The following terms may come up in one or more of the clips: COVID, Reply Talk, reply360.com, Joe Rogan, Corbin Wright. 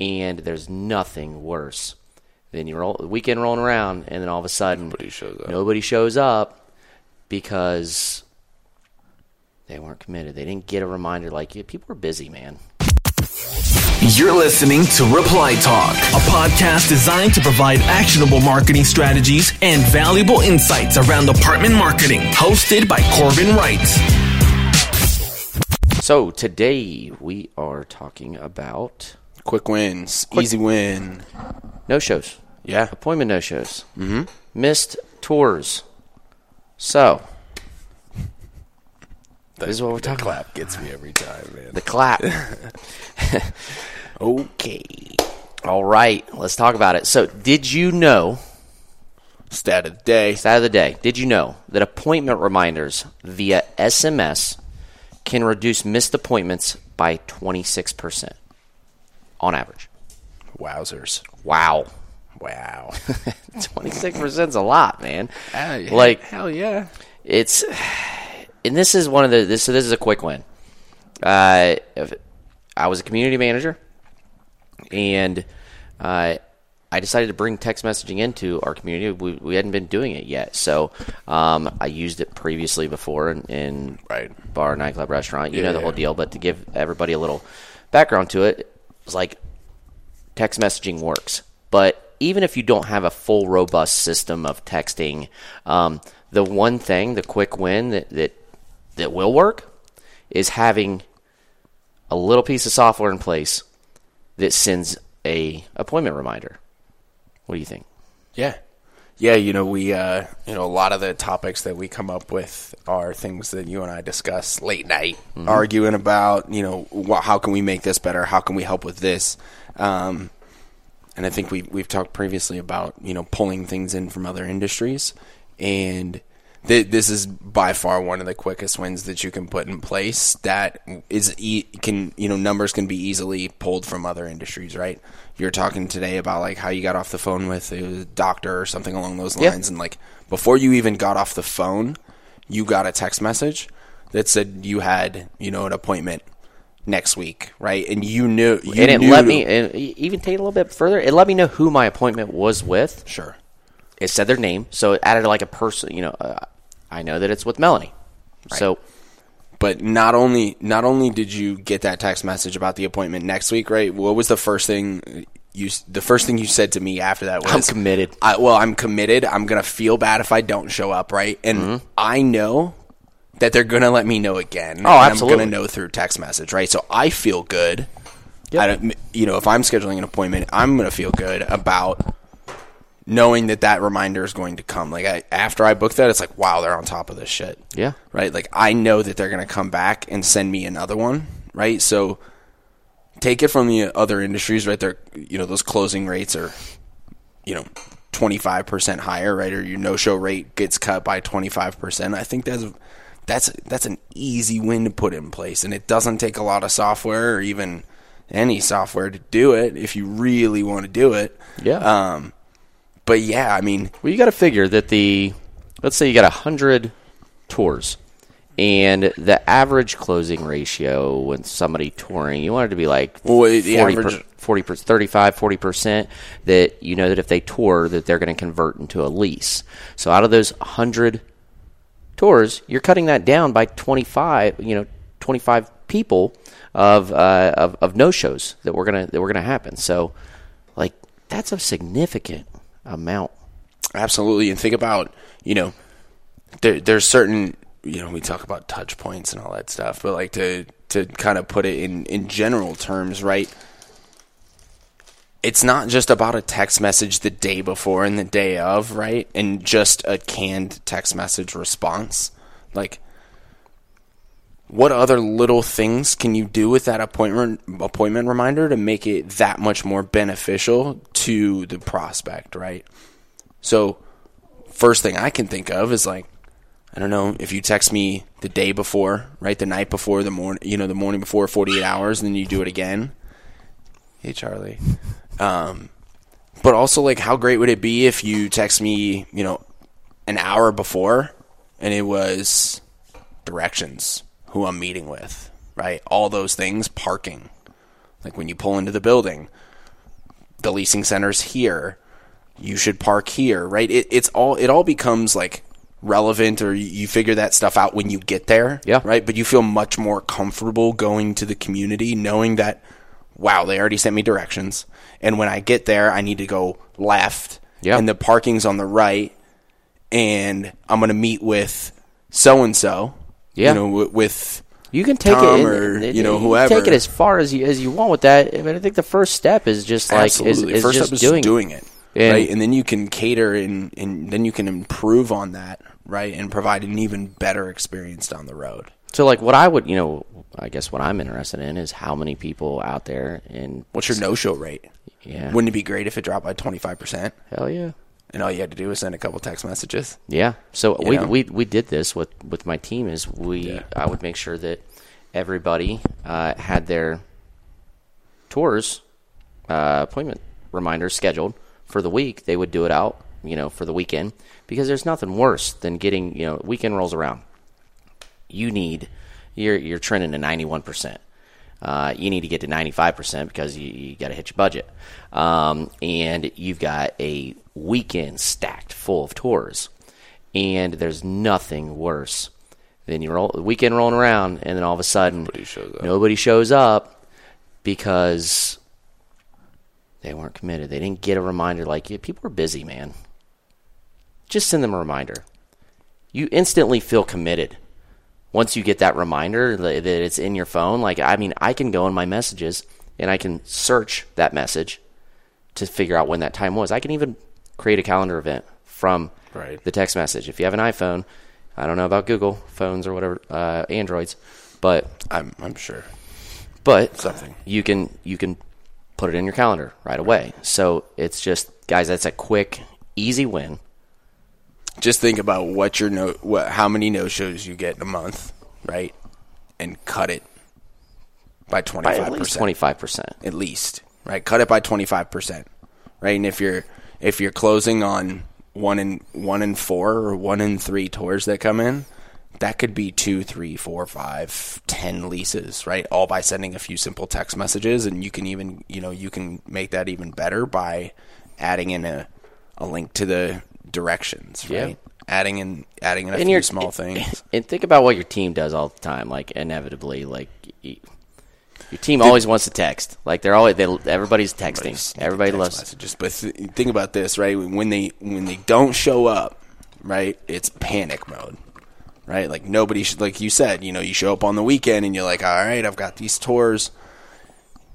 and there's nothing worse than the weekend rolling around, and then all of a sudden nobody shows up because they weren't committed. They didn't get a reminder. Like, yeah, people are busy, man. You're listening to Reply Talk, a podcast designed to provide actionable marketing strategies and valuable insights around apartment marketing, hosted by Corbin Wright. So today we are talking about quick wins, easy win. No-shows. Yeah. Appointment no-shows. Mm-hmm. Missed tours. So this is what we're talking about. The clap gets me every time, man. The clap. Okay. All right. Let's talk about it. So did you know, stat of the day. Did you know that appointment reminders via SMS can reduce missed appointments by 26% on average? Wowzers. Wow. 26% is a lot, man. Hell yeah. It's... And this is one of the – so this is a quick win. I was a community manager, and I decided to bring text messaging into our community. We hadn't been doing it yet. So I used it previously before in right. bar, nightclub, restaurant, you know the whole deal. But to give everybody a little background to it, it's like text messaging works. But even if you don't have a full robust system of texting, the one thing, the quick win that will work is having a little piece of software in place that sends a appointment reminder. What do you think? Yeah. We a lot of the topics that we come up with are things that you and I discuss late night, mm-hmm. arguing about, how can we make this better? How can we help with this? And I think we've talked previously about, pulling things in from other industries. And this is by far one of the quickest wins that you can put in place. That is, numbers can be easily pulled from other industries, right? You're talking today about like how you got off the phone with a doctor or something along those lines, and like before you even got off the phone, you got a text message that said you had an appointment next week, right? And it let me take it a little bit further. It let me know who my appointment was with. Sure. It said their name, so it added like a person. I know that it's with Melanie. Right. So, but not only did you get that text message about the appointment next week, right? What was the first thing you said to me after that was, "I'm committed." I'm committed. I'm gonna feel bad if I don't show up, right? And mm-hmm. I know that they're gonna let me know again. Oh, absolutely. I'm gonna know through text message, right? So I feel good. Yep. If I'm scheduling an appointment, I'm gonna feel good about knowing that reminder is going to come. Like after I book that, it's like, wow, they're on top of this shit. Yeah. Right? Like I know that they're going to come back and send me another one, right? So take it from the other industries, right? They're, those closing rates are, 25% higher, right? Or your no-show rate gets cut by 25%. I think that's an easy win to put in place, and it doesn't take a lot of software or even any software to do it if you really want to do it. Yeah. But yeah, you got to figure that let's say you got 100 tours, and the average closing ratio when somebody touring, you want it to be like 40%, 35%, 40%, that you know that if they tour that they're going to convert into a lease. So out of those 100 tours, you're cutting that down by 25 people of no-shows that were going to happen. So like that's a significant amount. Absolutely. And think about, there's certain, we talk about touch points and all that stuff, but like to kind of put it in general terms, right? It's not just about a text message the day before and the day of, right? And just a canned text message response. Like, what other little things can you do with that appointment reminder to make it that much more beneficial to the prospect, right? So first thing I can think of is like, I don't know, if you text me the day before, right, the night before, the morning before, 48 hours, and then you do it again. Hey, Charlie. But also, like, how great would it be if you text me, an hour before, and it was directions, who I'm meeting with, right? All those things, parking, like when you pull into the building, the leasing center's here, you should park here, right? It all becomes like relevant, or you figure that stuff out when you get there, yeah, right? But you feel much more comfortable going to the community knowing that, wow, they already sent me directions, and when I get there, I need to go left, yeah, and the parking's on the right, and I'm going to meet with so-and-so, yeah, you know, with you can take Tom it, or you know, whoever. You can take it as far as you want with that. I mean, I think the first step is just like absolutely. First step is doing it, right? And then you can cater and then you can improve on that, right? And provide an even better experience down the road. So, like, what I would, you know, I guess what I'm interested in is how many people out there and what's your no-show rate? Yeah, wouldn't it be great if it dropped by 25%? Hell yeah. And all you had to do was send a couple text messages. Yeah. So we did this with my team is I would make sure that everybody had their tours appointment reminders scheduled for the week. They would do it out, you know, for the weekend, because there's nothing worse than getting, you know, weekend rolls around. You're trending to 91%. You need to get to 95% because you got to hit your budget. And you've got a weekend stacked full of tours. And there's nothing worse than the weekend rolling around and then all of a sudden nobody shows up because they weren't committed. They didn't get a reminder. Like, yeah, people are busy, man. Just send them a reminder. You instantly feel committed. Once you get that reminder that it's in your phone, like, I mean, I can go in my messages and I can search that message to figure out when that time was. I can even create a calendar event from the text message. If you have an iPhone, I don't know about Google phones or whatever, Androids, but I'm sure. But something you can put it in your calendar right away. So it's just, guys, that's a quick, easy win. Just think about how many no-shows you get in a month, right? And cut it by 25%. By at least 25%. At least, right? Cut it by 25%, right? And if you're closing on one in four or 1 in 3 tours that come in, that could be 2, 3, 4, 5, 10 leases, right? All by sending a few simple text messages, and you can even, you know, you can make that even better by adding in a link to the directions, right? Yeah. Adding in a few small things. And think about what your team does all the time. Like, inevitably, like, your team always wants to text. Like, they're always everybody's texting. Everybody loves messages. But think about this, right? When they don't show up, right? It's panic mode, right? Like, nobody should, like you said, you know, you show up on the weekend and you're like, all right, I've got these tours.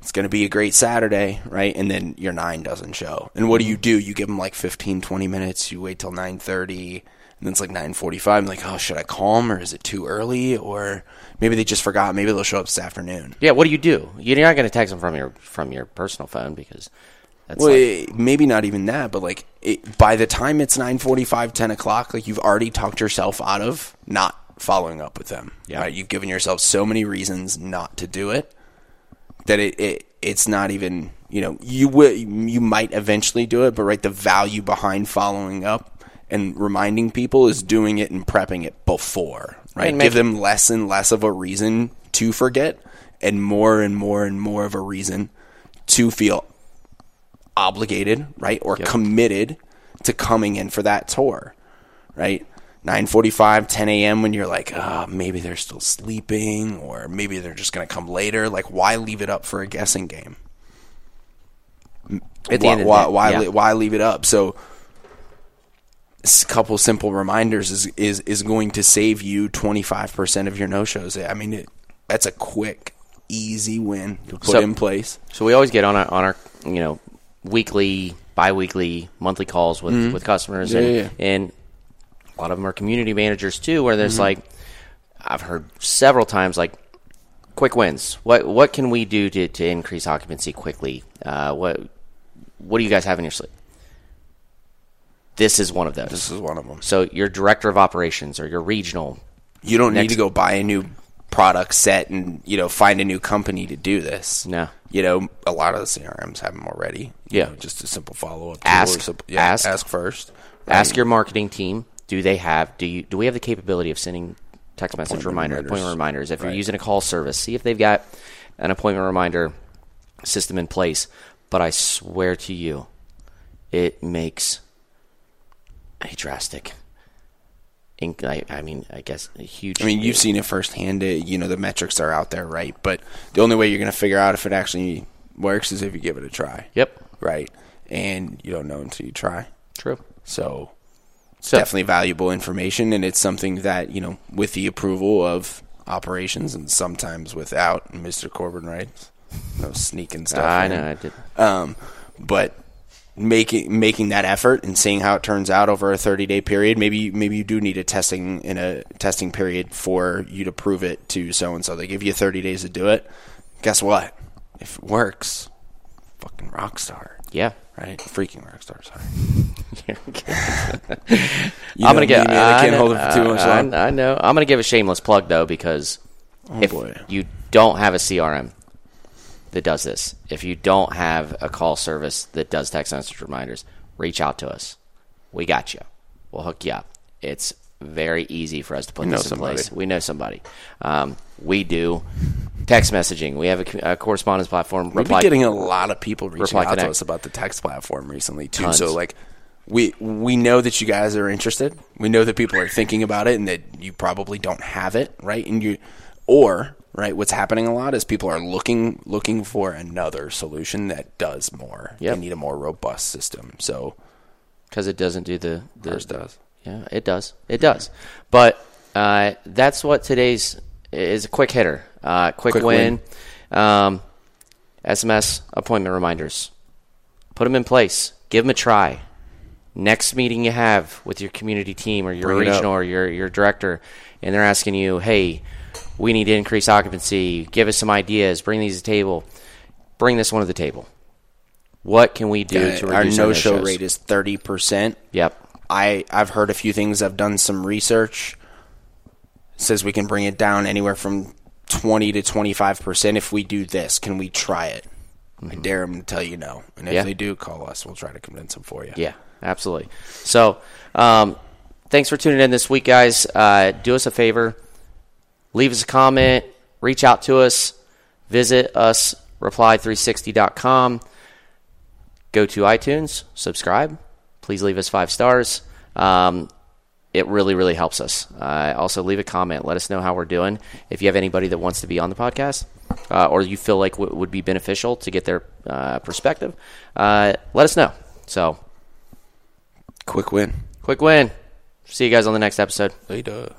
It's going to be a great Saturday, right? And then your 9 doesn't show. And what do? You give them like 15, 20 minutes. You wait till 9:30, and then it's like 9:45. I'm like, oh, should I call them, or is it too early? Or maybe they just forgot. Maybe they'll show up this afternoon. Yeah, what do? You're not going to text them from your personal phone because that's maybe not even that, but like by the time it's 9:45, 10 o'clock, like you've already talked yourself out of not following up with them. Yeah. Right? You've given yourself so many reasons not to do it. That it's not even, you know, you might eventually do it, but right, the value behind following up and reminding people is doing it and prepping it before, right? Give them less and less of a reason to forget and more of a reason to feel obligated, right? Or committed to coming in for that tour, right? 9:45, 10 a.m. when you're like, maybe they're still sleeping, or maybe they're just going to come later. Like, why leave it up for a guessing game? Why leave it up? So a couple simple reminders is going to save you 25% of your no-shows. I mean, that's a quick, easy win to put in place. So we always get on our you know, weekly, bi-weekly, monthly calls with customers and a lot of them are community managers too, where there's like, I've heard several times, like, quick wins. What can we do to increase occupancy quickly? What do you guys have in your sleep? This is one of those. This is one of them. So your director of operations or your regional, you don't need to go buy a new product set and, you know, find a new company to do this. No. You know, a lot of the CRMs have them already. Yeah. You know, just a simple follow-up. Ask first. Right? Ask your marketing team. Do we have the capability of sending text message appointment reminders? If you're using a call service, see if they've got an appointment reminder system in place But I swear to you, it makes a drastic I mean, you've seen it firsthand. You know, the metrics are out there, right? But the only way you're going to figure out if it actually works is if you give it a try. Yep. Right? And you don't know until you try. True. So it's definitely valuable information, and it's something that, you know, with the approval of operations and sometimes without Mr. Corbin Wright, no sneaking stuff. I know, I did. But making that effort and seeing how it turns out over a 30-day period. Maybe you do need a testing period for you to prove it to so-and-so. They give you 30 days to do it. Guess what? If it works, fucking rock star. Yeah. Right? Freaking rock star, sorry. I'm going to get... I can't hold it for too much longer. I know. I'm going to give a shameless plug, though, because you don't have a CRM that does this, if you don't have a call service that does text message reminders, reach out to us. We got you. We'll hook you up. It's very easy for us to put this in place. We know somebody. We do text messaging. We have a correspondence platform. We've been getting a lot of people reaching out to us about the text platform recently too. Tons. So like we know that you guys are interested. We know that people are thinking about it and that you probably don't have it, right? And Right, what's happening a lot is people are looking for another solution that does more. Yep. They need a more robust system. So, because it doesn't do the ours does. Yeah, it does. It does. But that's what today's is a quick hitter, quick win. SMS appointment reminders. Put them in place. Give them a try. Next meeting you have with your community team or your regional or your director, and they're asking you, hey, we need to increase occupancy. Give us some ideas. Bring these to the table. Bring this one to the table. What can we do to reduce our no-show rate is 30%. Yep. I've heard a few things. I've done some research. It says we can bring it down anywhere from 20 to 25% if we do this. Can we try it? Mm-hmm. I dare them to tell you no. And if they do, call us. We'll try to convince them for you. Yeah, absolutely. So thanks for tuning in this week, guys. Do us a favor. Leave us a comment, reach out to us, visit us, reply360.com. Go to iTunes, subscribe. Please leave us 5 stars. It really, really helps us. Also, leave a comment. Let us know how we're doing. If you have anybody that wants to be on the podcast or you feel like would be beneficial to get their perspective, let us know. So, quick win. See you guys on the next episode. Later.